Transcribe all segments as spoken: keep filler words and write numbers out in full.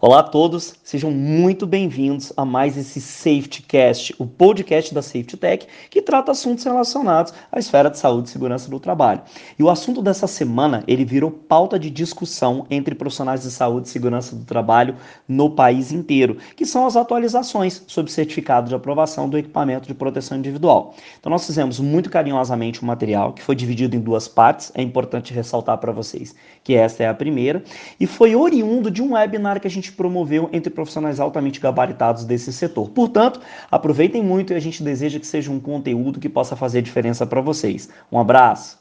Olá a todos, sejam muito bem-vindos a mais esse SafetyCast, o podcast da Safety Tech, que trata assuntos relacionados à esfera de saúde e segurança do trabalho. E o assunto dessa semana, ele virou pauta de discussão entre profissionais de saúde e segurança do trabalho no país inteiro, que são as atualizações sobre certificado de aprovação do equipamento de proteção individual. Então nós fizemos muito carinhosamente o material, que foi dividido em duas partes, é importante ressaltar para vocês que esta é a primeira, e foi oriundo de um webinar que a gente promoveu entre profissionais altamente gabaritados desse setor. Portanto, aproveitem muito e a gente deseja que seja um conteúdo que possa fazer diferença para vocês. Um abraço!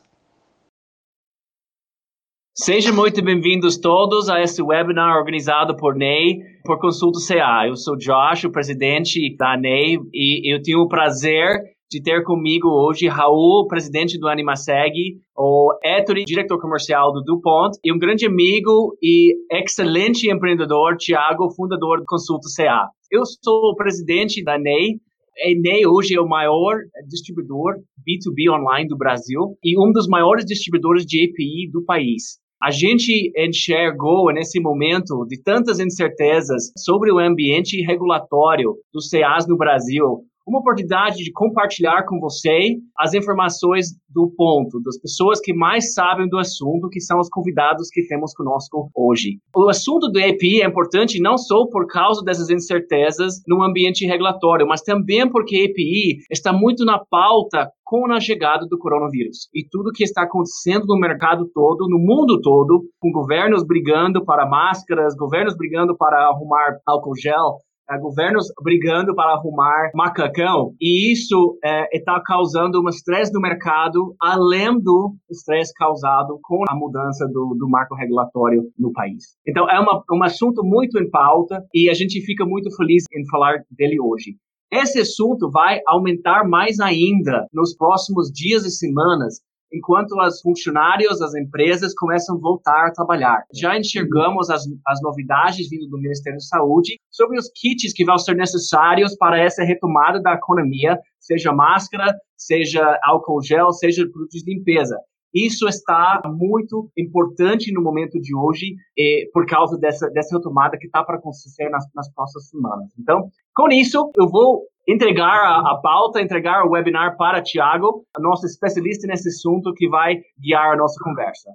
Sejam muito bem-vindos todos a este webinar organizado por N E I, por Consulto C A. Eu sou Josh, o presidente da N E I, e eu tenho o prazer de ter comigo hoje Raul, presidente do AnimaSeg, o Etore, diretor comercial do DuPont, e um grande amigo e excelente empreendedor, Thiago, fundador do Consulto C A. Eu sou o presidente da N E I. A N E I hoje é o maior distribuidor B dois B online do Brasil e um dos maiores distribuidores de E P I do país. A gente enxergou nesse momento de tantas incertezas sobre o ambiente regulatório dos C As no Brasil, uma oportunidade de compartilhar com você as informações do ponto, das pessoas que mais sabem do assunto, que são os convidados que temos conosco hoje. O assunto do E P I é importante não só por causa dessas incertezas no ambiente regulatório, mas também porque E P I está muito na pauta com a chegada do coronavírus e tudo que está acontecendo no mercado todo, no mundo todo, com governos brigando para máscaras, governos brigando para arrumar álcool gel, governos brigando para arrumar macacão, e isso está é, causando um estresse no mercado, além do estresse causado com a mudança do, do marco regulatório no país. Então, é uma, um assunto muito em pauta e a gente fica muito feliz em falar dele hoje. Esse assunto vai aumentar mais ainda nos próximos dias e semanas, enquanto os funcionários, as empresas começam a voltar a trabalhar. Já enxergamos as, as novidades vindo do Ministério da Saúde sobre os kits que vão ser necessários para essa retomada da economia, seja máscara, seja álcool gel, seja produtos de limpeza. Isso está muito importante no momento de hoje, eh, por causa dessa, dessa retomada que está para acontecer nas, nas próximas semanas. Então, com isso, eu vou entregar a, a pauta, entregar o webinar para Thiago, nosso especialista nesse assunto, que vai guiar a nossa conversa.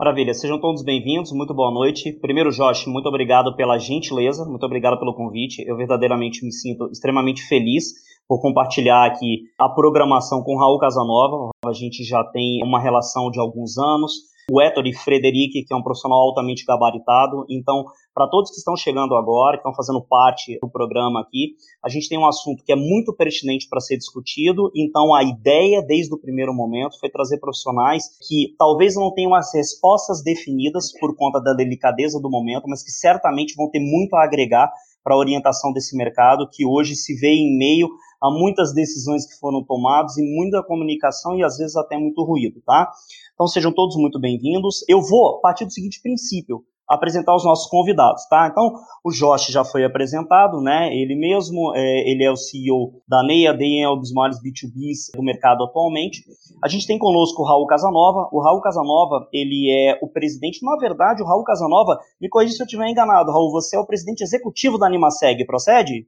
Maravilha, sejam todos bem-vindos, muito boa noite. Primeiro, Josh, muito obrigado pela gentileza, muito obrigado pelo convite. Eu verdadeiramente me sinto extremamente feliz por compartilhar aqui a programação com o Raul Casanova. A gente já tem uma relação de alguns anos. O Etore Frederici, que é um profissional altamente gabaritado. Então, para todos que estão chegando agora, que estão fazendo parte do programa aqui, a gente tem um assunto que é muito pertinente para ser discutido. Então, a ideia, desde o primeiro momento, foi trazer profissionais que talvez não tenham as respostas definidas por conta da delicadeza do momento, mas que certamente vão ter muito a agregar para a orientação desse mercado, que hoje se vê em meio há muitas decisões que foram tomadas e muita comunicação e, às vezes, até muito ruído, tá? Então, sejam todos muito bem-vindos. Eu vou partir do seguinte princípio, apresentar os nossos convidados, tá? Então, o Josh já foi apresentado, né? Ele mesmo, é, ele é o C E O da N E I, a N E I é um dos maiores B dois Bs do mercado atualmente. A gente tem conosco o Raul Casanova. O Raul Casanova, ele é o presidente, na verdade, o Raul Casanova, me corrija se eu estiver enganado, Raul, você é o presidente executivo da AnimaSeg, procede?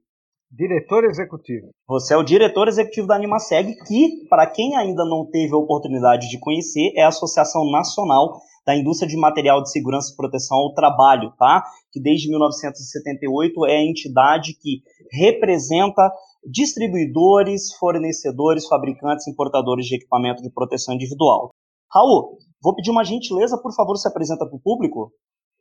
Diretor executivo. Você é o diretor executivo da AnimaSeg, que, para quem ainda não teve a oportunidade de conhecer, é a Associação Nacional da Indústria de Material de Segurança e Proteção ao Trabalho, tá? Que desde mil novecentos e setenta e oito é a entidade que representa distribuidores, fornecedores, fabricantes, importadores de equipamento de proteção individual. Raul, vou pedir uma gentileza, por favor, se apresenta para o público.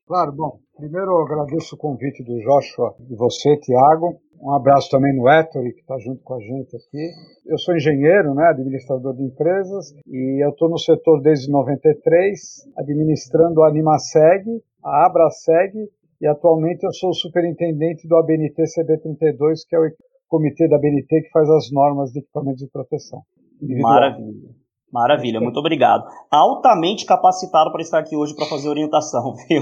Claro, bom, primeiro eu agradeço o convite do Joshua e você, Thiago. Um abraço também no Etore, que está junto com a gente aqui. Eu sou engenheiro, né, administrador de empresas, e eu estou no setor desde noventa e três, administrando a AnimaSeg, a AbraSeg, e atualmente eu sou o superintendente do A B N T C B trinta e dois, que é o comitê da A B N T que faz as normas de equipamentos de proteção individual. Maravilha. Maravilha, muito obrigado. Altamente capacitado para estar aqui hoje para fazer orientação, viu?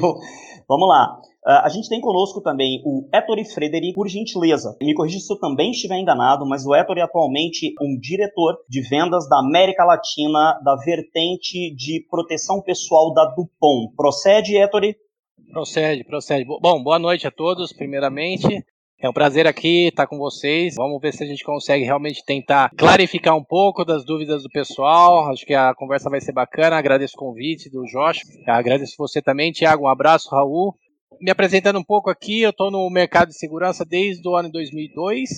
Vamos lá. A gente tem conosco também o Etore Frederici, por gentileza. Me corrija se eu também estiver enganado, mas o Etore é atualmente um diretor de vendas da América Latina, da vertente de proteção pessoal da DuPont. Procede, Etore? Procede, procede. Bom, boa noite a todos, primeiramente. É um prazer aqui estar com vocês. Vamos ver se a gente consegue realmente tentar clarificar um pouco das dúvidas do pessoal. Acho que a conversa vai ser bacana. Agradeço o convite do Josh. Agradeço você também, Thiago. Um abraço, Raul. Me apresentando um pouco aqui, eu estou no mercado de segurança desde o ano dois mil e dois.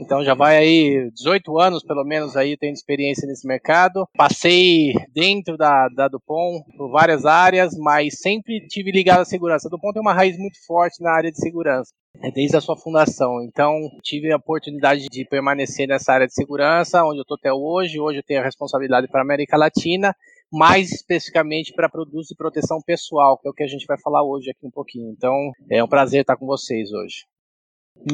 Então já vai aí dezoito anos, pelo menos, aí tendo experiência nesse mercado. Passei dentro da, da DuPont por várias áreas, mas sempre tive ligado à segurança. A DuPont tem uma raiz muito forte na área de segurança, desde a sua fundação. Então tive a oportunidade de permanecer nessa área de segurança, onde eu estou até hoje. Hoje eu tenho a responsabilidade para a América Latina, mais especificamente para produtos de proteção pessoal, que é o que a gente vai falar hoje aqui um pouquinho. Então, é um prazer estar com vocês hoje.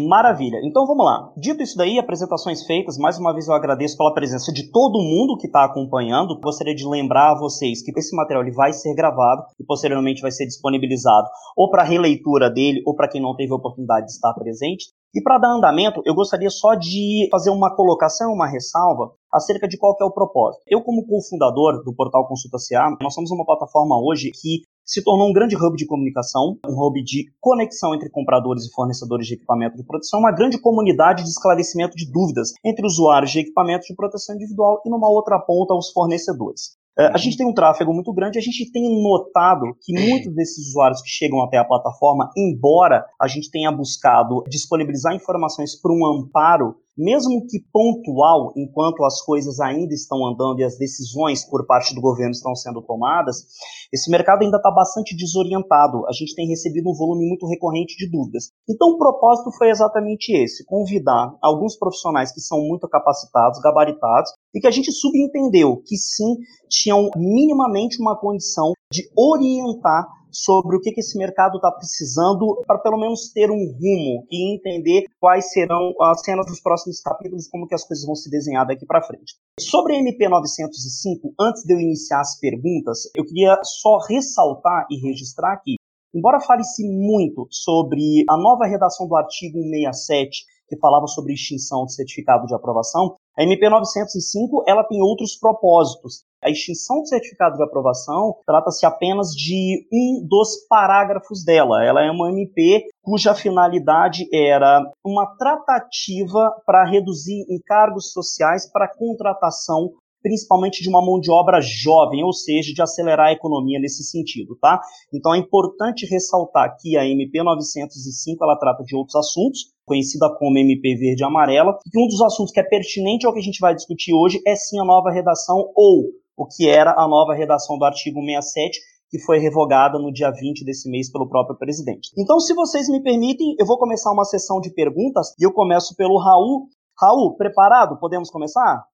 Maravilha. Então, vamos lá. Dito isso daí, apresentações feitas, mais uma vez eu agradeço pela presença de todo mundo que está acompanhando. Gostaria de lembrar a vocês que esse material ele vai ser gravado e posteriormente vai ser disponibilizado ou para releitura dele ou para quem não teve a oportunidade de estar presente. E para dar andamento, eu gostaria só de fazer uma colocação, uma ressalva acerca de qual que é o propósito. Eu, como cofundador do portal Consulta C A, nós somos uma plataforma hoje que se tornou um grande hub de comunicação, um hub de conexão entre compradores e fornecedores de equipamento de proteção, uma grande comunidade de esclarecimento de dúvidas entre usuários de equipamentos de proteção individual e, numa outra ponta, os fornecedores. A gente tem um tráfego muito grande, a gente tem notado que muitos desses usuários que chegam até a plataforma, embora a gente tenha buscado disponibilizar informações para um amparo, mesmo que pontual, enquanto as coisas ainda estão andando e as decisões por parte do governo estão sendo tomadas, esse mercado ainda está bastante desorientado. A gente tem recebido um volume muito recorrente de dúvidas. Então, o propósito foi exatamente esse, convidar alguns profissionais que são muito capacitados, gabaritados, e que a gente subentendeu que, sim, tinham minimamente uma condição de orientar sobre o que esse mercado está precisando para pelo menos ter um rumo e entender quais serão as cenas dos próximos capítulos, como que as coisas vão se desenhar daqui para frente. Sobre a M P novecentos e cinco, antes de eu iniciar as perguntas, eu queria só ressaltar e registrar aqui, embora fale-se muito sobre a nova redação do artigo cento e sessenta e sete, que falava sobre extinção do certificado de aprovação, a M P novecentos e cinco ela tem outros propósitos. A extinção do certificado de aprovação trata-se apenas de um dos parágrafos dela. Ela é uma M P cuja finalidade era uma tratativa para reduzir encargos sociais para contratação, principalmente de uma mão de obra jovem, ou seja, de acelerar a economia nesse sentido, tá? Então é importante ressaltar que a M P novecentos e cinco ela trata de outros assuntos, conhecida como M P Verde e Amarela, e um dos assuntos que é pertinente ao que a gente vai discutir hoje é sim a nova redação, ou o que era a nova redação do artigo cento e sessenta e sete, que foi revogada no dia vinte desse mês pelo próprio presidente. Então, se vocês me permitem, eu vou começar uma sessão de perguntas, e eu começo pelo Raul. Raul, preparado? Podemos começar?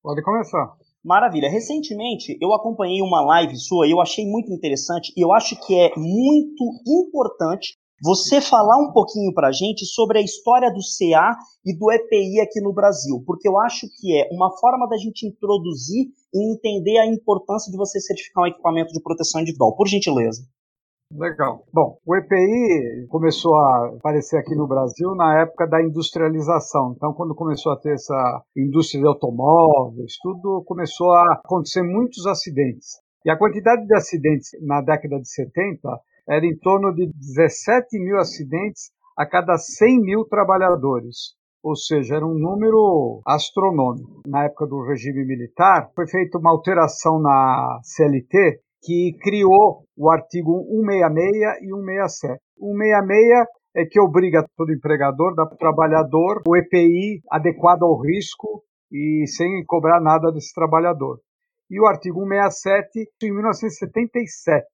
Pode começar. Maravilha. Recentemente, eu acompanhei uma live sua, e eu achei muito interessante, e eu acho que é muito importante você falar um pouquinho para a gente sobre a história do C A e do E P I aqui no Brasil, porque eu acho que é uma forma da gente introduzir e entender a importância de você certificar um equipamento de proteção individual. Por gentileza. Legal. Bom, o E P I começou a aparecer aqui no Brasil na época da industrialização. Então, quando começou a ter essa indústria de automóveis, tudo começou a acontecer muitos acidentes. E a quantidade de acidentes na década de setenta era em torno de dezessete mil acidentes a cada cem mil trabalhadores. Ou seja, era um número astronômico. Na época do regime militar, foi feita uma alteração na C L T que criou o artigo cento e sessenta e seis e cento e sessenta e sete. O cento e sessenta e seis é que obriga todo empregador, do trabalhador, o E P I adequado ao risco e sem cobrar nada desse trabalhador. E o artigo cento e sessenta e sete, em mil novecentos e setenta e sete,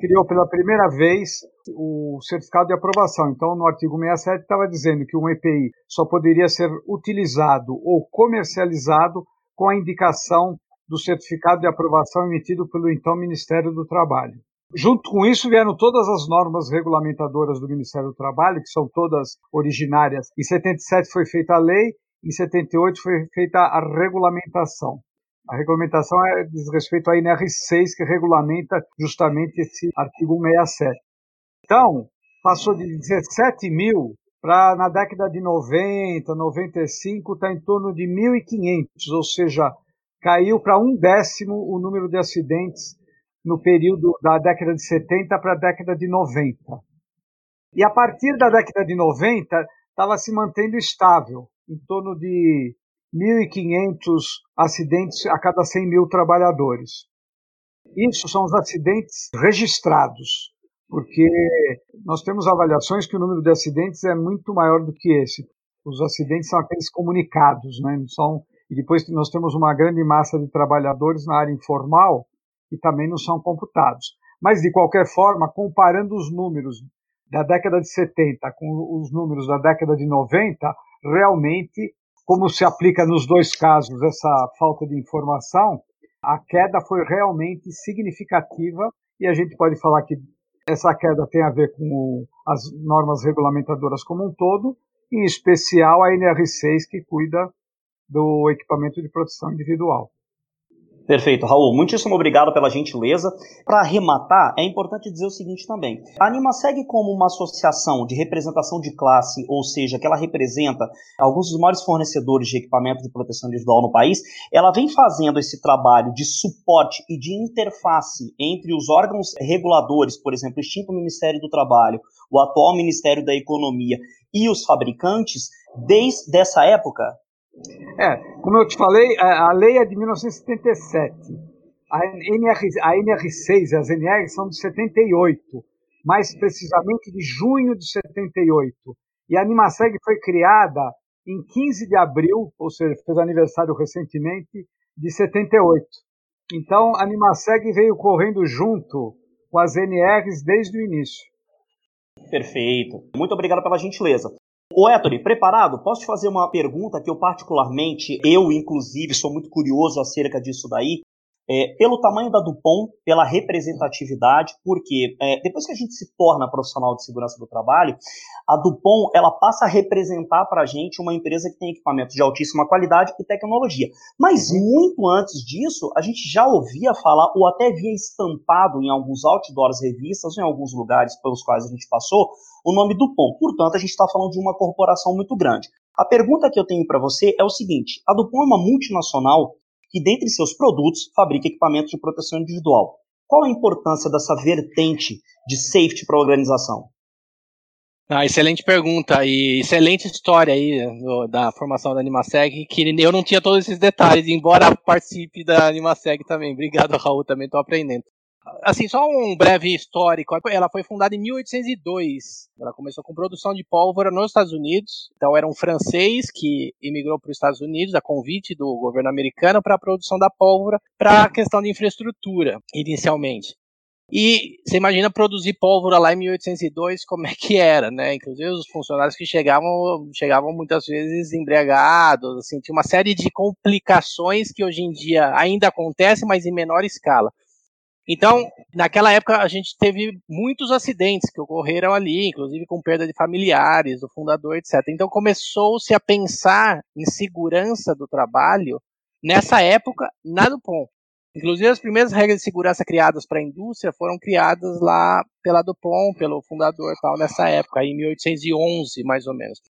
criou pela primeira vez o certificado de aprovação. Então, no artigo cento e sessenta e sete estava dizendo que um E P I só poderia ser utilizado ou comercializado com a indicação do certificado de aprovação emitido pelo então Ministério do Trabalho. Junto com isso vieram todas as normas regulamentadoras do Ministério do Trabalho, que são todas originárias. Em setenta e sete foi feita a lei, em setenta e oito foi feita a regulamentação. A regulamentação é diz respeito à N R seis, que regulamenta justamente esse artigo cento e sessenta e sete. Então, passou de dezessete mil para, na década de noventa, noventa e cinco, está em torno de mil e quinhentos, ou seja, caiu para um décimo o número de acidentes no período da década de setenta para a década de noventa. E a partir da década de noventa, estava se mantendo estável, em torno de mil e quinhentos acidentes a cada cem mil trabalhadores. Isso são os acidentes registrados, porque nós temos avaliações que o número de acidentes é muito maior do que esse. Os acidentes são aqueles comunicados, né? Não são... E depois nós temos uma grande massa de trabalhadores na área informal que também não são computados. Mas, de qualquer forma, comparando os números da década de setenta com os números da década de noventa, realmente, como se aplica nos dois casos essa falta de informação, a queda foi realmente significativa e a gente pode falar que essa queda tem a ver com as normas regulamentadoras como um todo, em especial a N R seis, que cuida do equipamento de proteção individual. Perfeito, Raul. Muitíssimo obrigado pela gentileza. Para arrematar, é importante dizer o seguinte também. A AnimaSeg, como uma associação de representação de classe, ou seja, que ela representa alguns dos maiores fornecedores de equipamento de proteção individual no país, ela vem fazendo esse trabalho de suporte e de interface entre os órgãos reguladores, por exemplo, o extinto Ministério do Trabalho, o atual Ministério da Economia e os fabricantes, desde essa época. É, como eu te falei, a lei é de mil novecentos e setenta e sete, a N R seis e as N R são de setenta e oito, mais precisamente de junho de setenta e oito, e a AnimaSeg foi criada em quinze de abril, ou seja, fez aniversário recentemente, de setenta e oito. Então, a AnimaSeg veio correndo junto com as N Rs desde o início. Perfeito, muito obrigado pela gentileza. Ô, Etore, preparado? Posso te fazer uma pergunta que eu particularmente, eu inclusive, sou muito curioso acerca disso daí, é, pelo tamanho da DuPont, pela representatividade, porque é, depois que a gente se torna profissional de segurança do trabalho, a DuPont ela passa a representar para a gente uma empresa que tem equipamentos de altíssima qualidade e tecnologia. Mas muito antes disso, a gente já ouvia falar, ou até via estampado em alguns outdoors, revistas, ou em alguns lugares pelos quais a gente passou, o nome DuPont. Portanto, a gente está falando de uma corporação muito grande. A pergunta que eu tenho para você é o seguinte: a DuPont é uma multinacional que, dentre seus produtos, fabrica equipamentos de proteção individual. Qual a importância dessa vertente de safety para a organização? Ah, excelente pergunta e excelente história aí do, da formação da AnimaSeg, que eu não tinha todos esses detalhes, embora participe da AnimaSeg também. Obrigado, Raul, também estou aprendendo. Assim, só um breve histórico. Ela foi fundada em mil oitocentos e dois. Ela começou com produção de pólvora nos Estados Unidos. Então, era um francês que imigrou para os Estados Unidos a convite do governo americano para a produção da pólvora para a questão de infraestrutura, inicialmente. E você imagina produzir pólvora lá em mil oitocentos e dois, como é que era, né? Inclusive, os funcionários que chegavam, chegavam muitas vezes embriagados. Assim, tinha uma série de complicações que hoje em dia ainda acontecem, mas em menor escala. Então, naquela época, a gente teve muitos acidentes que ocorreram ali, inclusive com perda de familiares, do fundador, etcétera. Então, começou-se a pensar em segurança do trabalho, nessa época, na DuPont. Inclusive, as primeiras regras de segurança criadas para a indústria foram criadas lá pela DuPont, pelo fundador e tal, nessa época, em mil oitocentos e onze, mais ou menos.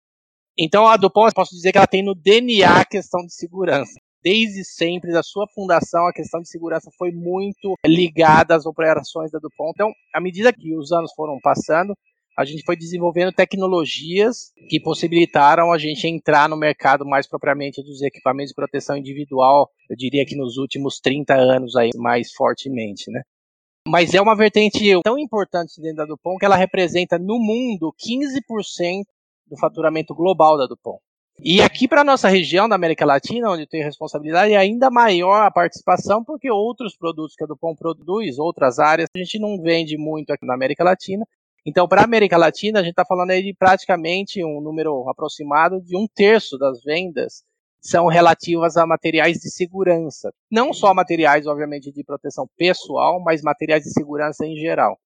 Então, a DuPont, eu posso dizer que ela tem no D N A a questão de segurança. Desde sempre, da sua fundação, a questão de segurança foi muito ligada às operações da DuPont. Então, à medida que os anos foram passando, a gente foi desenvolvendo tecnologias que possibilitaram a gente entrar no mercado mais propriamente dos equipamentos de proteção individual, eu diria que nos últimos trinta anos aí, mais fortemente, né? Mas é uma vertente tão importante dentro da DuPont que ela representa no mundo quinze por cento do faturamento global da DuPont. E aqui para a nossa região da América Latina, onde tem responsabilidade, é ainda maior a participação, porque outros produtos que a DuPont produz, outras áreas, a gente não vende muito aqui na América Latina. Então, para a América Latina, a gente está falando aí de praticamente um número aproximado de um terço das vendas são relativas a materiais de segurança. Não só materiais, obviamente, de proteção pessoal, mas materiais de segurança em geral.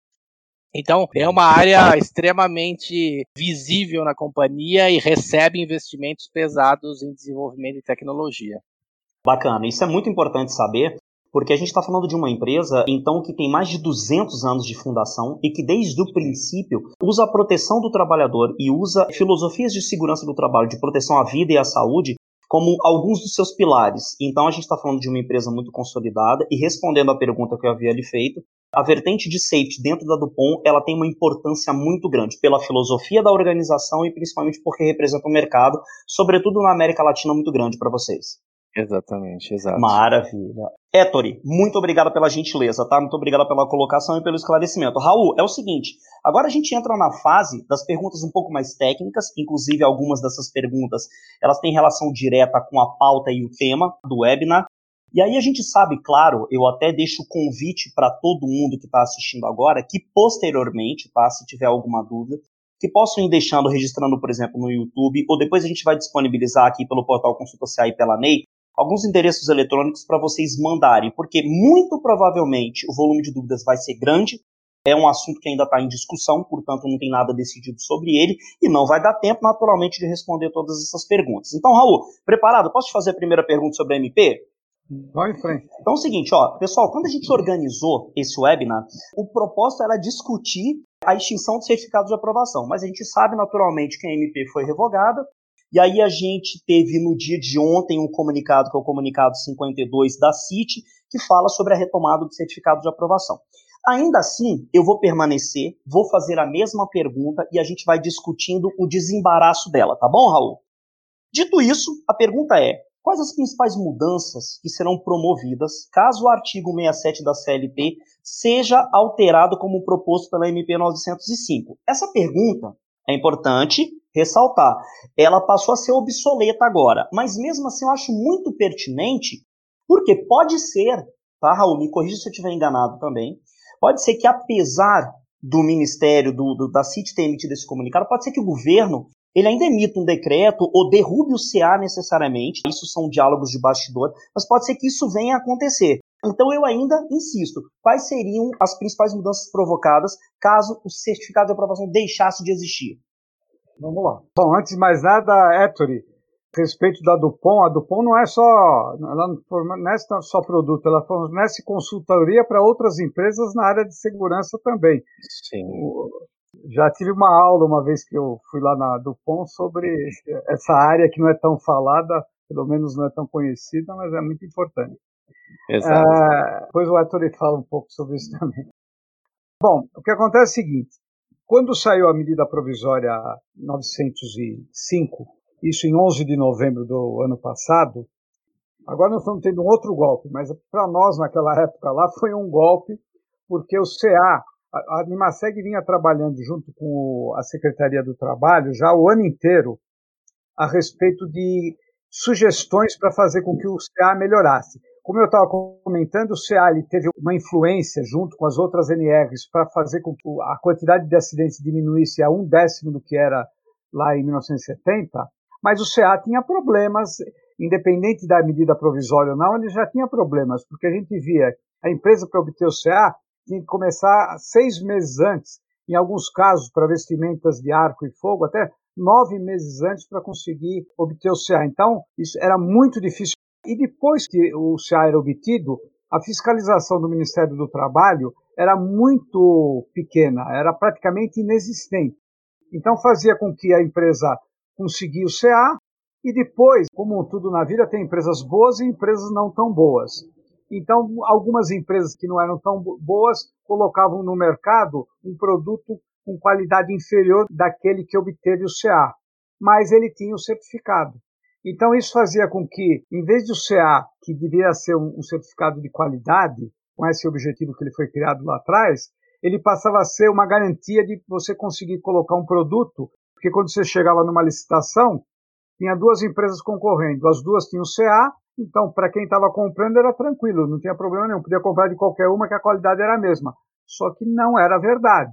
Então, é uma área extremamente visível na companhia e recebe investimentos pesados em desenvolvimento de tecnologia. Bacana, isso é muito importante saber, porque a gente está falando de uma empresa, então, que tem mais de duzentos anos de fundação e que, desde o princípio, usa a proteção do trabalhador e usa filosofias de segurança do trabalho, de proteção à vida e à saúde, como alguns dos seus pilares. Então, a gente está falando de uma empresa muito consolidada e, respondendo à pergunta que eu havia lhe feito, A vertente de safety dentro da DuPont, ela tem uma importância muito grande pela filosofia da organização e principalmente porque representa um mercado, sobretudo na América Latina, muito grande para vocês. Exatamente, exato. Maravilha. Etore, muito obrigado pela gentileza, tá? Muito obrigado pela colocação e pelo esclarecimento. Raul, é o seguinte, agora a gente entra na fase das perguntas um pouco mais técnicas, inclusive algumas dessas perguntas, elas têm relação direta com a pauta e o tema do webinar. E aí a gente sabe, claro, eu até deixo o convite para todo mundo que está assistindo agora, que posteriormente, tá, se tiver alguma dúvida, que possam ir deixando, registrando, por exemplo, no YouTube, ou depois a gente vai disponibilizar aqui pelo portal Consulto C A e pela N E I, alguns endereços eletrônicos para vocês mandarem, porque muito provavelmente o volume de dúvidas vai ser grande, é um assunto que ainda está em discussão, portanto não tem nada decidido sobre ele, e não vai dar tempo, naturalmente, de responder todas essas perguntas. Então, Raul, preparado? Posso te fazer a primeira pergunta sobre a M P? Vai, vai. Então é o seguinte, ó, pessoal, quando a gente organizou esse webinar, o propósito era discutir a extinção do certificado de aprovação, mas a gente sabe, naturalmente, que a M P foi revogada, e aí a gente teve no dia de ontem um comunicado, que é o comunicado cinquenta e dois da C I T, que fala sobre a retomada do certificado de aprovação. Ainda assim, eu vou permanecer, vou fazer a mesma pergunta e a gente vai discutindo o desembaraço dela, tá bom, Raul? Dito isso, a pergunta é, quais as principais mudanças que serão promovidas caso o artigo sessenta e sete da C L P seja alterado como proposto pela M P novecentos e cinco? Essa pergunta é importante ressaltar, ela passou a ser obsoleta agora, mas mesmo assim eu acho muito pertinente, porque pode ser, tá, Raul, me corrija se eu estiver enganado também, pode ser que apesar do Ministério, do, do, da C I T ter emitido esse comunicado, pode ser que o governo ele ainda emita um decreto ou derrube o C A necessariamente, isso são diálogos de bastidor, mas pode ser que isso venha a acontecer. Então eu ainda insisto, quais seriam as principais mudanças provocadas caso o certificado de aprovação deixasse de existir? Vamos lá. Bom, antes de mais nada, Etore, a respeito da DuPont, a DuPont não é só, ela não fornece só produto, ela fornece consultoria para outras empresas na área de segurança também. Sim. Já tive uma aula uma vez que eu fui lá na DuPont sobre essa área que não é tão falada, pelo menos não é tão conhecida, mas é muito importante. Exato. Ah, depois o Etore fala um pouco sobre isso também. Bom, o que acontece é o seguinte, quando saiu a medida provisória novecentos e cinco, isso em onze de novembro do ano passado, agora nós estamos tendo um outro golpe, mas para nós naquela época lá foi um golpe, porque o C A, a AnimaSeg vinha trabalhando junto com a Secretaria do Trabalho já o ano inteiro a respeito de sugestões para fazer com que o C A melhorasse. Como eu estava comentando, o C A ele teve uma influência junto com as outras N Rs para fazer com que a quantidade de acidentes diminuísse a um décimo do que era lá em mil novecentos e setenta, mas o C A tinha problemas, independente da medida provisória ou não, ele já tinha problemas, porque a gente via a empresa para obter o C A tinha que começar seis meses antes, em alguns casos para vestimentas de arco e fogo, até nove meses antes para conseguir obter o C A. Então, isso era muito difícil. E depois que o C A era obtido, a fiscalização do Ministério do Trabalho era muito pequena, era praticamente inexistente. Então fazia com que a empresa conseguisse o C A e depois, como tudo na vida, tem empresas boas e empresas não tão boas. Então algumas empresas que não eram tão boas colocavam no mercado um produto com qualidade inferior daquele que obteve o C A, mas ele tinha o certificado. Então, isso fazia com que, em vez do C A, que deveria ser um certificado de qualidade, com esse objetivo que ele foi criado lá atrás, ele passava a ser uma garantia de você conseguir colocar um produto, porque quando você chegava numa licitação, tinha duas empresas concorrendo, as duas tinham C A, então, para quem estava comprando era tranquilo, não tinha problema nenhum, podia comprar de qualquer uma que a qualidade era a mesma. Só que não era verdade.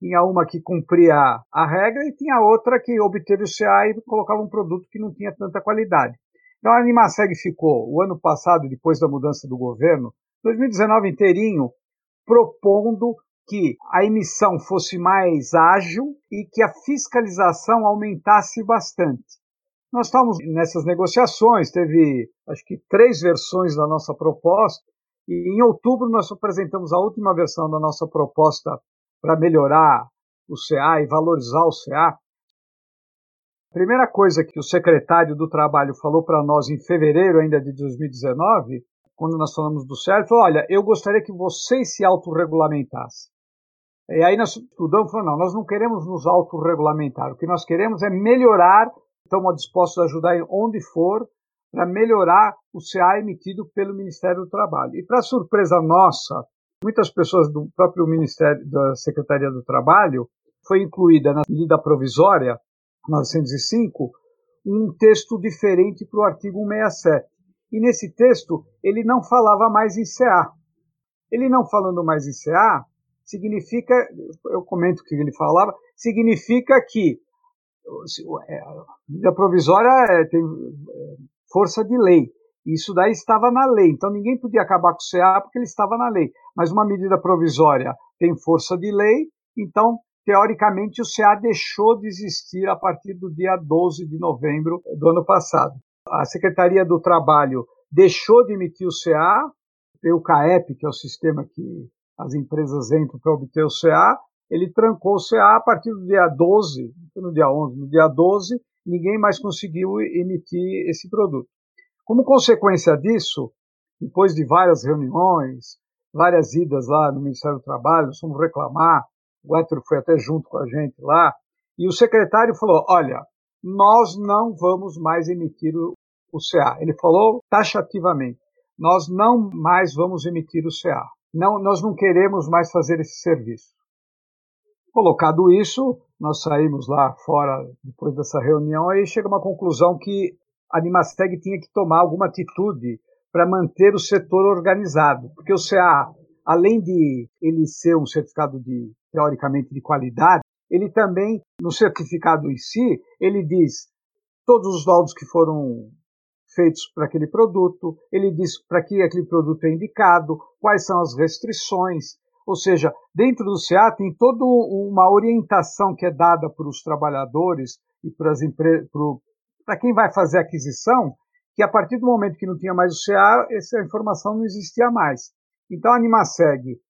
Tinha uma que cumpria a regra e tinha outra que obteve o C A e colocava um produto que não tinha tanta qualidade. Então a AnimaSeg ficou, o ano passado, depois da mudança do governo, dois mil e dezenove inteirinho, propondo que a emissão fosse mais ágil e que a fiscalização aumentasse bastante. Nós estávamos nessas negociações, teve acho que três versões da nossa proposta, e em outubro nós apresentamos a última versão da nossa proposta para melhorar o C A e valorizar o C A. A primeira coisa que o secretário do Trabalho falou para nós em fevereiro ainda de dois mil e dezenove quando nós falamos do C A, ele falou, olha, eu gostaria que vocês se autorregulamentassem. E aí nós estudamos e falamos, não, nós não queremos nos autorregulamentar, o que nós queremos é melhorar, estamos dispostos a ajudar onde for, para melhorar o C A emitido pelo Ministério do Trabalho. E para surpresa nossa, muitas pessoas do próprio Ministério da Secretaria do Trabalho foi incluída na medida provisória, novecentos e cinco, um texto diferente para o artigo cento e sessenta e sete. E nesse texto ele não falava mais em C A. Ele não falando mais em C A significa, eu comento o que ele falava, significa que a provisória tem força de lei. Isso daí estava na lei, então ninguém podia acabar com o C A porque ele estava na lei. Mas uma medida provisória tem força de lei, então, teoricamente, o C A deixou de existir a partir do dia doze de novembro do ano passado. A Secretaria do Trabalho deixou de emitir o C A, o C A E P, que é o sistema que as empresas entram para obter o C A, ele trancou o C A a partir do dia doze, no dia onze, no dia doze, ninguém mais conseguiu emitir esse produto. Como consequência disso, depois de várias reuniões, várias idas lá no Ministério do Trabalho, nós fomos reclamar, o Etore foi até junto com a gente lá, e o secretário falou, olha, nós não vamos mais emitir o, o C A. Ele falou taxativamente, nós não mais vamos emitir o C A. Não, nós não queremos mais fazer esse serviço. Colocado isso, nós saímos lá fora depois dessa reunião, aí chega uma conclusão que a AnimaSeg tinha que tomar alguma atitude para manter o setor organizado, porque o C A, além de ele ser um certificado de, teoricamente de qualidade, ele também, no certificado em si, ele diz todos os laudos que foram feitos para aquele produto, ele diz para que aquele produto é indicado, quais são as restrições, ou seja, dentro do C A tem toda uma orientação que é dada para os trabalhadores e para as empresas, para quem vai fazer aquisição, que a partir do momento que não tinha mais o C A, essa informação não existia mais. Então a AnimaSeg,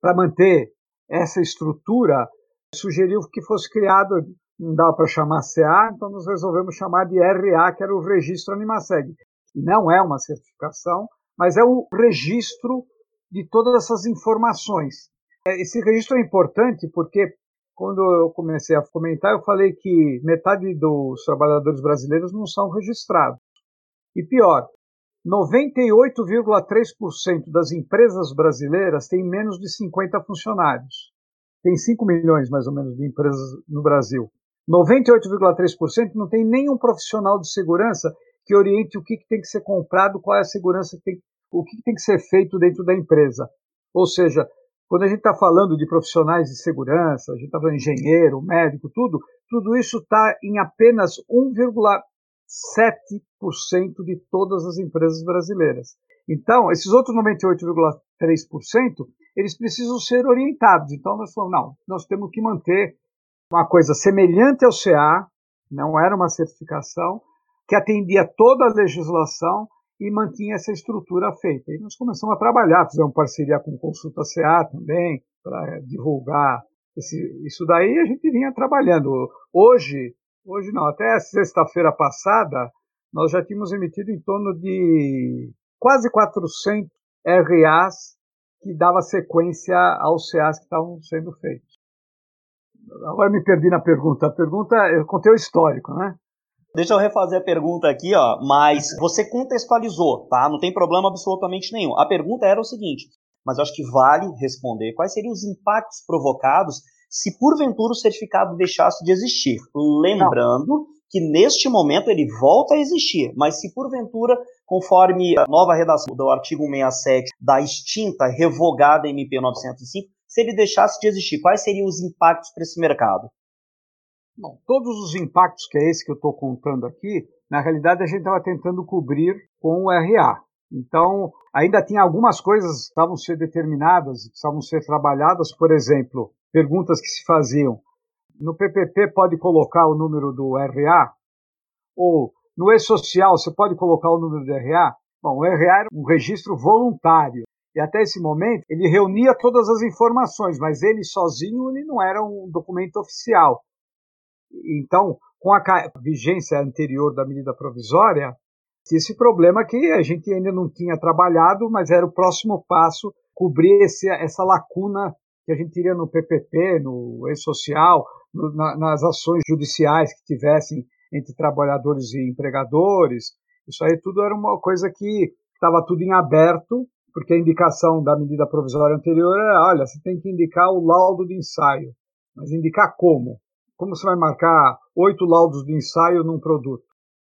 para manter essa estrutura, sugeriu que fosse criado, não dava para chamar C A, então nós resolvemos chamar de R A, que era o Registro AnimaSeg, que não é uma certificação, mas é o registro de todas essas informações. Esse registro é importante porque, quando eu comecei a comentar, eu falei que metade dos trabalhadores brasileiros não são registrados. E pior, noventa e oito vírgula três por cento das empresas brasileiras têm menos de cinquenta funcionários. Tem cinco milhões, mais ou menos, de empresas no Brasil. noventa e oito vírgula três por cento não tem nenhum profissional de segurança que oriente o que tem que ser comprado, qual é a segurança, que tem, o que tem que ser feito dentro da empresa. Ou seja, quando a gente está falando de profissionais de segurança, a gente está falando de engenheiro, médico, tudo, tudo isso está em apenas um vírgula sete por cento de todas as empresas brasileiras. Então, esses outros noventa e oito vírgula três por cento, eles precisam ser orientados. Então, nós falamos, não, nós temos que manter uma coisa semelhante ao C A, não era uma certificação, que atendia toda a legislação, e mantinha essa estrutura feita. E nós começamos a trabalhar, fizemos parceria com o Consulto C A também, para divulgar esse, isso daí, a gente vinha trabalhando. Hoje, hoje não, até sexta-feira passada, nós já tínhamos emitido em torno de quase quatrocentos R As que dava sequência aos C As que estavam sendo feitos. Agora me perdi na pergunta. A pergunta, eu contei o histórico, né? Deixa eu refazer a pergunta aqui, ó, mas você contextualizou, tá? Não tem problema absolutamente nenhum. A pergunta era o seguinte, mas eu acho que vale responder. Quais seriam os impactos provocados se, porventura, o certificado deixasse de existir? Lembrando Não. que, neste momento, ele volta a existir, mas se, porventura, conforme a nova redação do artigo cento e sessenta e sete da extinta, revogada M P novecentos e cinco, se ele deixasse de existir, quais seriam os impactos para esse mercado? Bom, todos os impactos, que é esse que eu estou contando aqui, na realidade a gente estava tentando cobrir com o R A. Então, ainda tinha algumas coisas que estavam sendo determinadas, que precisavam ser trabalhadas, por exemplo, perguntas que se faziam. No P P P pode colocar o número do R A? Ou no E-Social você pode colocar o número do R A? Bom, o R A era um registro voluntário. E até esse momento ele reunia todas as informações, mas ele sozinho ele não era um documento oficial. Então, com a vigência anterior da medida provisória, esse problema que a gente ainda não tinha trabalhado, mas era o próximo passo, cobrir esse, essa lacuna que a gente teria no P P P, no E-Social, no, na, nas ações judiciais que tivessem entre trabalhadores e empregadores. Isso aí tudo era uma coisa que estava tudo em aberto, porque a indicação da medida provisória anterior era, olha, você tem que indicar o laudo de ensaio. Mas indicar como? Como você vai marcar oito laudos de ensaio num produto?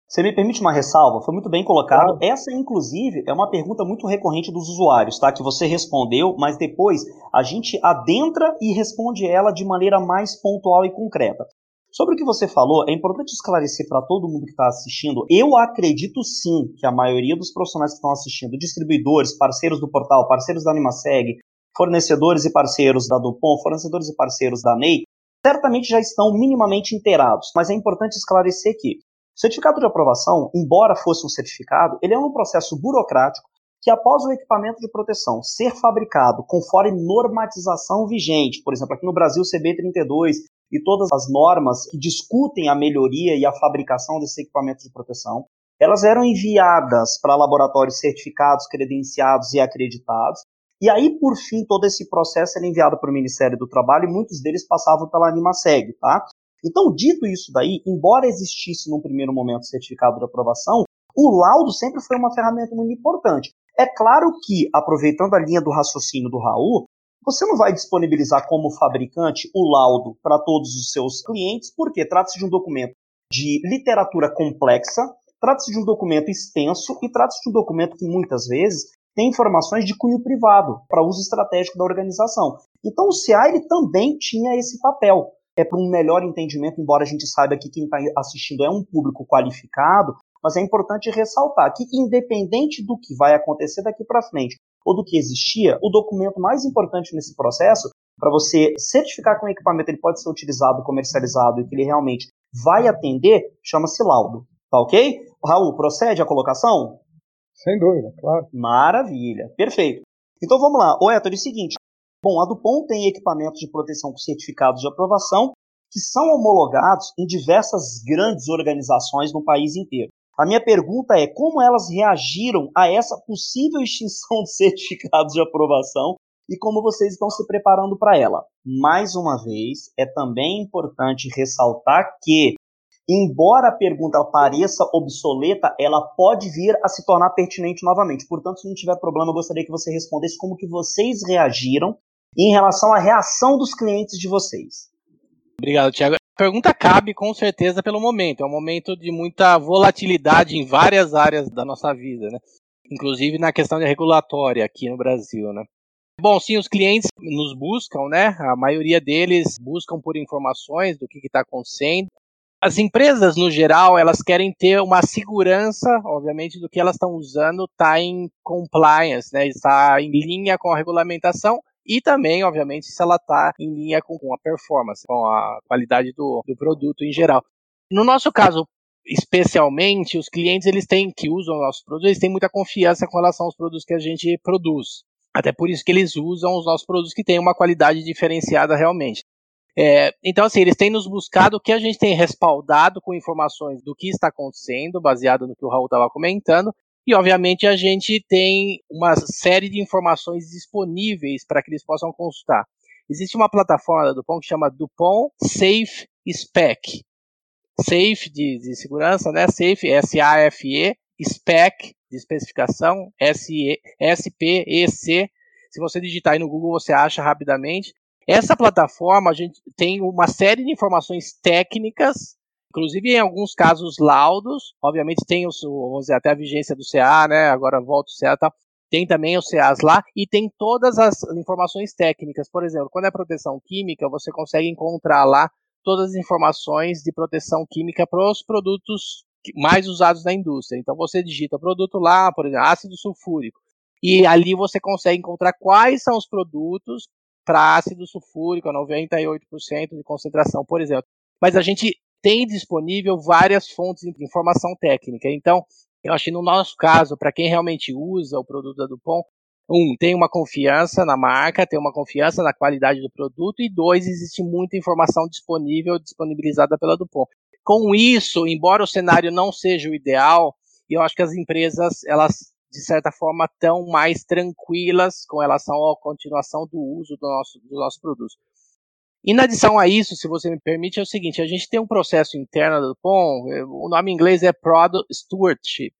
Você me permite uma ressalva? Foi muito bem colocado. Claro. Essa, inclusive, é uma pergunta muito recorrente dos usuários, tá? Que você respondeu, mas depois a gente adentra e responde ela de maneira mais pontual e concreta. Sobre o que você falou, é importante esclarecer para todo mundo que está assistindo. Eu acredito sim que a maioria dos profissionais que estão assistindo, distribuidores, parceiros do portal, parceiros da AnimaSeg, fornecedores e parceiros da DuPont, fornecedores e parceiros da N E I, certamente já estão minimamente inteirados. Mas é importante esclarecer que o certificado de aprovação, embora fosse um certificado, ele é um processo burocrático que após o equipamento de proteção ser fabricado conforme normatização vigente, por exemplo, aqui no Brasil C B trinta e dois, e todas as normas que discutem a melhoria e a fabricação desses equipamentos de proteção, elas eram enviadas para laboratórios certificados, credenciados e acreditados, e aí, por fim, todo esse processo era enviado para o Ministério do Trabalho e muitos deles passavam pela AnimaSeg, tá? Então, dito isso daí, embora existisse num primeiro momento certificado de aprovação, o laudo sempre foi uma ferramenta muito importante. É claro que, aproveitando a linha do raciocínio do Raul, você não vai disponibilizar como fabricante o laudo para todos os seus clientes, porque trata-se de um documento de literatura complexa, trata-se de um documento extenso e trata-se de um documento que muitas vezes tem informações de cunho privado para uso estratégico da organização. Então o C A ele também tinha esse papel. É para um melhor entendimento, embora a gente saiba que quem está assistindo é um público qualificado, mas é importante ressaltar que independente do que vai acontecer daqui para frente, ou do que existia, o documento mais importante nesse processo, para você certificar que um equipamento ele pode ser utilizado, comercializado e que ele realmente vai atender, chama-se laudo, tá ok? Raul, procede a colocação? Sem dúvida, claro. Maravilha, perfeito. Então vamos lá, o Etore, é o seguinte, bom, a DuPont tem equipamentos de proteção com certificados de aprovação que são homologados em diversas grandes organizações no país inteiro. A minha pergunta é como elas reagiram a essa possível extinção de certificados de aprovação e como vocês estão se preparando para ela. Mais uma vez, é também importante ressaltar que, embora a pergunta pareça obsoleta, ela pode vir a se tornar pertinente novamente. Portanto, se não tiver problema, eu gostaria que você respondesse como que vocês reagiram em relação à reação dos clientes de vocês. Obrigado, Thiago. A pergunta cabe com certeza pelo momento, é um momento de muita volatilidade em várias áreas da nossa vida, né? Inclusive na questão de regulatória aqui no Brasil, né? Bom, sim, os clientes nos buscam, né? A maioria deles buscam por informações do que está acontecendo. As empresas, no geral, elas querem ter uma segurança, obviamente, do que elas estão usando está em compliance, né? Está em linha com a regulamentação. E também, obviamente, se ela está em linha com a performance, com a qualidade do, do produto em geral. No nosso caso, especialmente, os clientes eles têm que usam nossos produtos, eles têm muita confiança com relação aos produtos que a gente produz. Até por isso que eles usam os nossos produtos que têm uma qualidade diferenciada realmente. É, então, assim, eles têm nos buscado o que a gente tem respaldado com informações do que está acontecendo, baseado no que o Raul estava comentando. E, obviamente, a gente tem uma série de informações disponíveis para que eles possam consultar. Existe uma plataforma da DuPont que chama DuPont Safe Spec. Safe de, de segurança, né? Safe, S A F E, Spec, de especificação, S P E C. Se você digitar aí no Google, você acha rapidamente. Essa plataforma, a gente tem uma série de informações técnicas, inclusive, em alguns casos, laudos. Obviamente, tem os, vamos dizer, até a vigência do C A, né? Agora volta o C A e tal. Tem também os C As lá e tem todas as informações técnicas. Por exemplo, quando é proteção química, você consegue encontrar lá todas as informações de proteção química para os produtos mais usados na indústria. Então, você digita o produto lá, por exemplo, ácido sulfúrico. E ali você consegue encontrar quais são os produtos para ácido sulfúrico, noventa e oito por cento de concentração, por exemplo. Mas a gente tem disponível várias fontes de informação técnica. Então, eu acho que no nosso caso, para quem realmente usa o produto da DuPont, um, tem uma confiança na marca, tem uma confiança na qualidade do produto, e dois, existe muita informação disponível, disponibilizada pela DuPont. Com isso, embora o cenário não seja o ideal, e eu acho que as empresas, elas, de certa forma, estão mais tranquilas com relação à continuação do uso do nosso, do nosso produto. Em adição a isso, se você me permite, é o seguinte, a gente tem um processo interno da DuPont, o nome em inglês é Product Stewardship,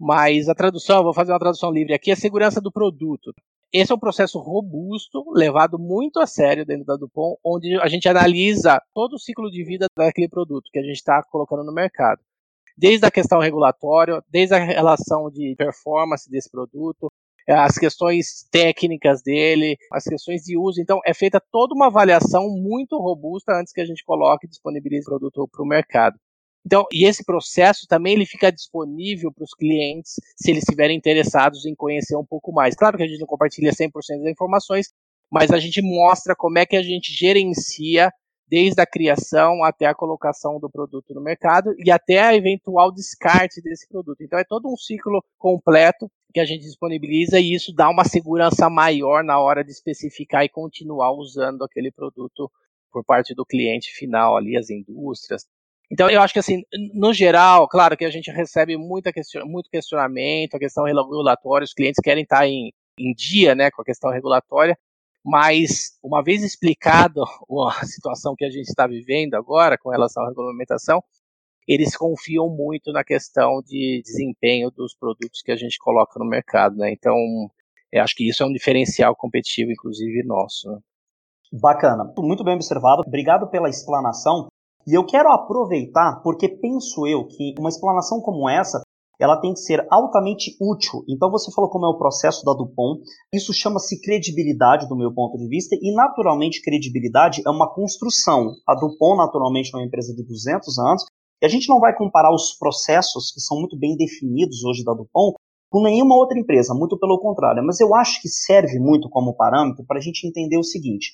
mas a tradução, vou fazer uma tradução livre aqui, é segurança do produto. Esse é um processo robusto, levado muito a sério dentro da DuPont, onde a gente analisa todo o ciclo de vida daquele produto que a gente está colocando no mercado. Desde a questão regulatória, desde a relação de performance desse produto, as questões técnicas dele, as questões de uso. Então, é feita toda uma avaliação muito robusta antes que a gente coloque e disponibilize o produto para o mercado. Então, e esse processo também ele fica disponível para os clientes se eles estiverem interessados em conhecer um pouco mais. Claro que a gente não compartilha cem por cento das informações, mas a gente mostra como é que a gente gerencia desde a criação até a colocação do produto no mercado e até a eventual descarte desse produto. Então, é todo um ciclo completo que a gente disponibiliza e isso dá uma segurança maior na hora de especificar e continuar usando aquele produto por parte do cliente final, ali, as indústrias. Então, eu acho que, assim, no geral, claro que a gente recebe muita question- muito questionamento, a questão regulatória, os clientes querem estar em, em dia, né, com a questão regulatória, mas, uma vez explicado a situação que a gente está vivendo agora com relação à regulamentação, eles confiam muito na questão de desempenho dos produtos que a gente coloca no mercado, né? Então, eu acho que isso é um diferencial competitivo, inclusive, nosso. Né? Bacana. Muito bem observado. Obrigado pela explanação. E eu quero aproveitar, porque penso eu que uma explanação como essa ela tem que ser altamente útil. Então, você falou como é o processo da DuPont. Isso chama-se credibilidade, do meu ponto de vista, e, naturalmente, credibilidade é uma construção. A DuPont, naturalmente, é uma empresa de duzentos anos, e a gente não vai comparar os processos, que são muito bem definidos hoje da DuPont, com nenhuma outra empresa, muito pelo contrário. Mas eu acho que serve muito como parâmetro para a gente entender o seguinte.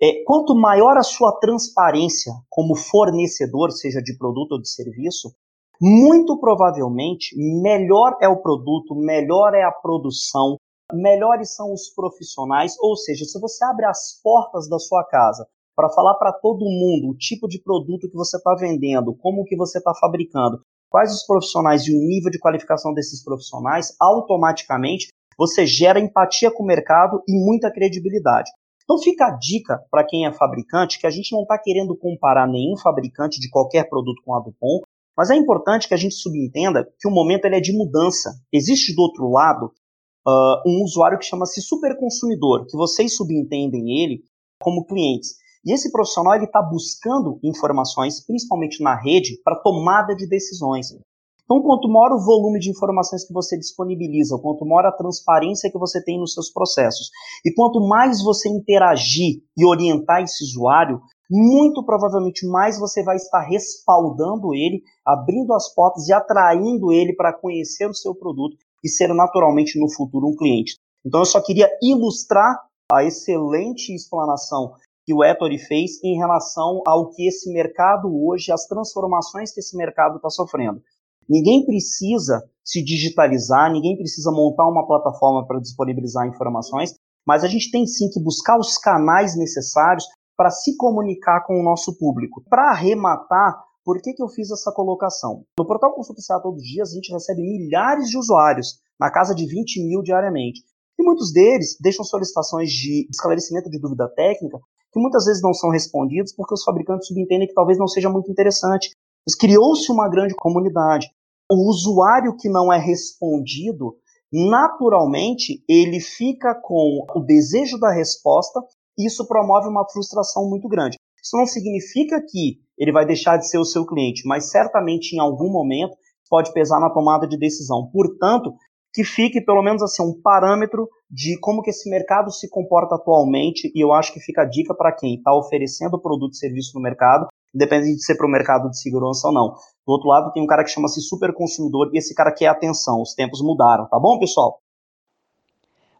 É, quanto maior a sua transparência como fornecedor, seja de produto ou de serviço, muito provavelmente, melhor é o produto, melhor é a produção, melhores são os profissionais, ou seja, se você abre as portas da sua casa para falar para todo mundo o tipo de produto que você está vendendo, como que você está fabricando, quais os profissionais e o nível de qualificação desses profissionais, automaticamente você gera empatia com o mercado e muita credibilidade. Então fica a dica para quem é fabricante, que a gente não está querendo comparar nenhum fabricante de qualquer produto com a DuPont, mas é importante que a gente subentenda que o momento ele é de mudança. Existe, do outro lado, uh, um usuário que chama-se superconsumidor, que vocês subentendem ele como clientes. E esse profissional ele está buscando informações, principalmente na rede, para tomada de decisões. Então, quanto maior o volume de informações que você disponibiliza, quanto maior a transparência que você tem nos seus processos, e quanto mais você interagir e orientar esse usuário, muito provavelmente mais você vai estar respaldando ele, abrindo as portas e atraindo ele para conhecer o seu produto e ser naturalmente no futuro um cliente. Então eu só queria ilustrar a excelente explanação que o Etore fez em relação ao que esse mercado hoje, as transformações que esse mercado está sofrendo. Ninguém precisa se digitalizar, ninguém precisa montar uma plataforma para disponibilizar informações, mas a gente tem sim que buscar os canais necessários para se comunicar com o nosso público. Para arrematar, por que, que eu fiz essa colocação? No portal Consulto C A todos os dias a gente recebe milhares de usuários, na casa de vinte mil diariamente. E muitos deles deixam solicitações de esclarecimento de dúvida técnica, que muitas vezes não são respondidas porque os fabricantes subentendem que talvez não seja muito interessante. Mas criou-se uma grande comunidade. O usuário que não é respondido, naturalmente, ele fica com o desejo da resposta. Isso promove uma frustração muito grande. Isso não significa que ele vai deixar de ser o seu cliente, mas certamente em algum momento pode pesar na tomada de decisão. Portanto, que fique pelo menos assim um parâmetro de como que esse mercado se comporta atualmente, e eu acho que fica a dica para quem está oferecendo produto e serviço no mercado, independente de ser para o mercado de segurança ou não. Do outro lado tem um cara que chama-se superconsumidor, e esse cara quer atenção, os tempos mudaram, tá bom, pessoal?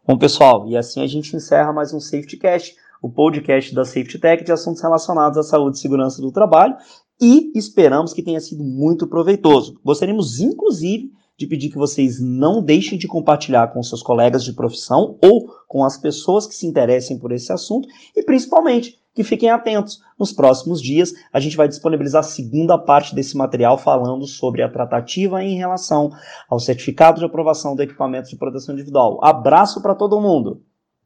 Bom, pessoal, e assim a gente encerra mais um SafetyCast, o podcast da Safety Tech de assuntos relacionados à saúde e segurança do trabalho, e esperamos que tenha sido muito proveitoso. Gostaríamos, inclusive, de pedir que vocês não deixem de compartilhar com seus colegas de profissão ou com as pessoas que se interessem por esse assunto e, principalmente, que fiquem atentos. Nos próximos dias, a gente vai disponibilizar a segunda parte desse material falando sobre a tratativa em relação ao Certificado de Aprovação do Equipamento de Proteção Individual. Abraço para todo mundo!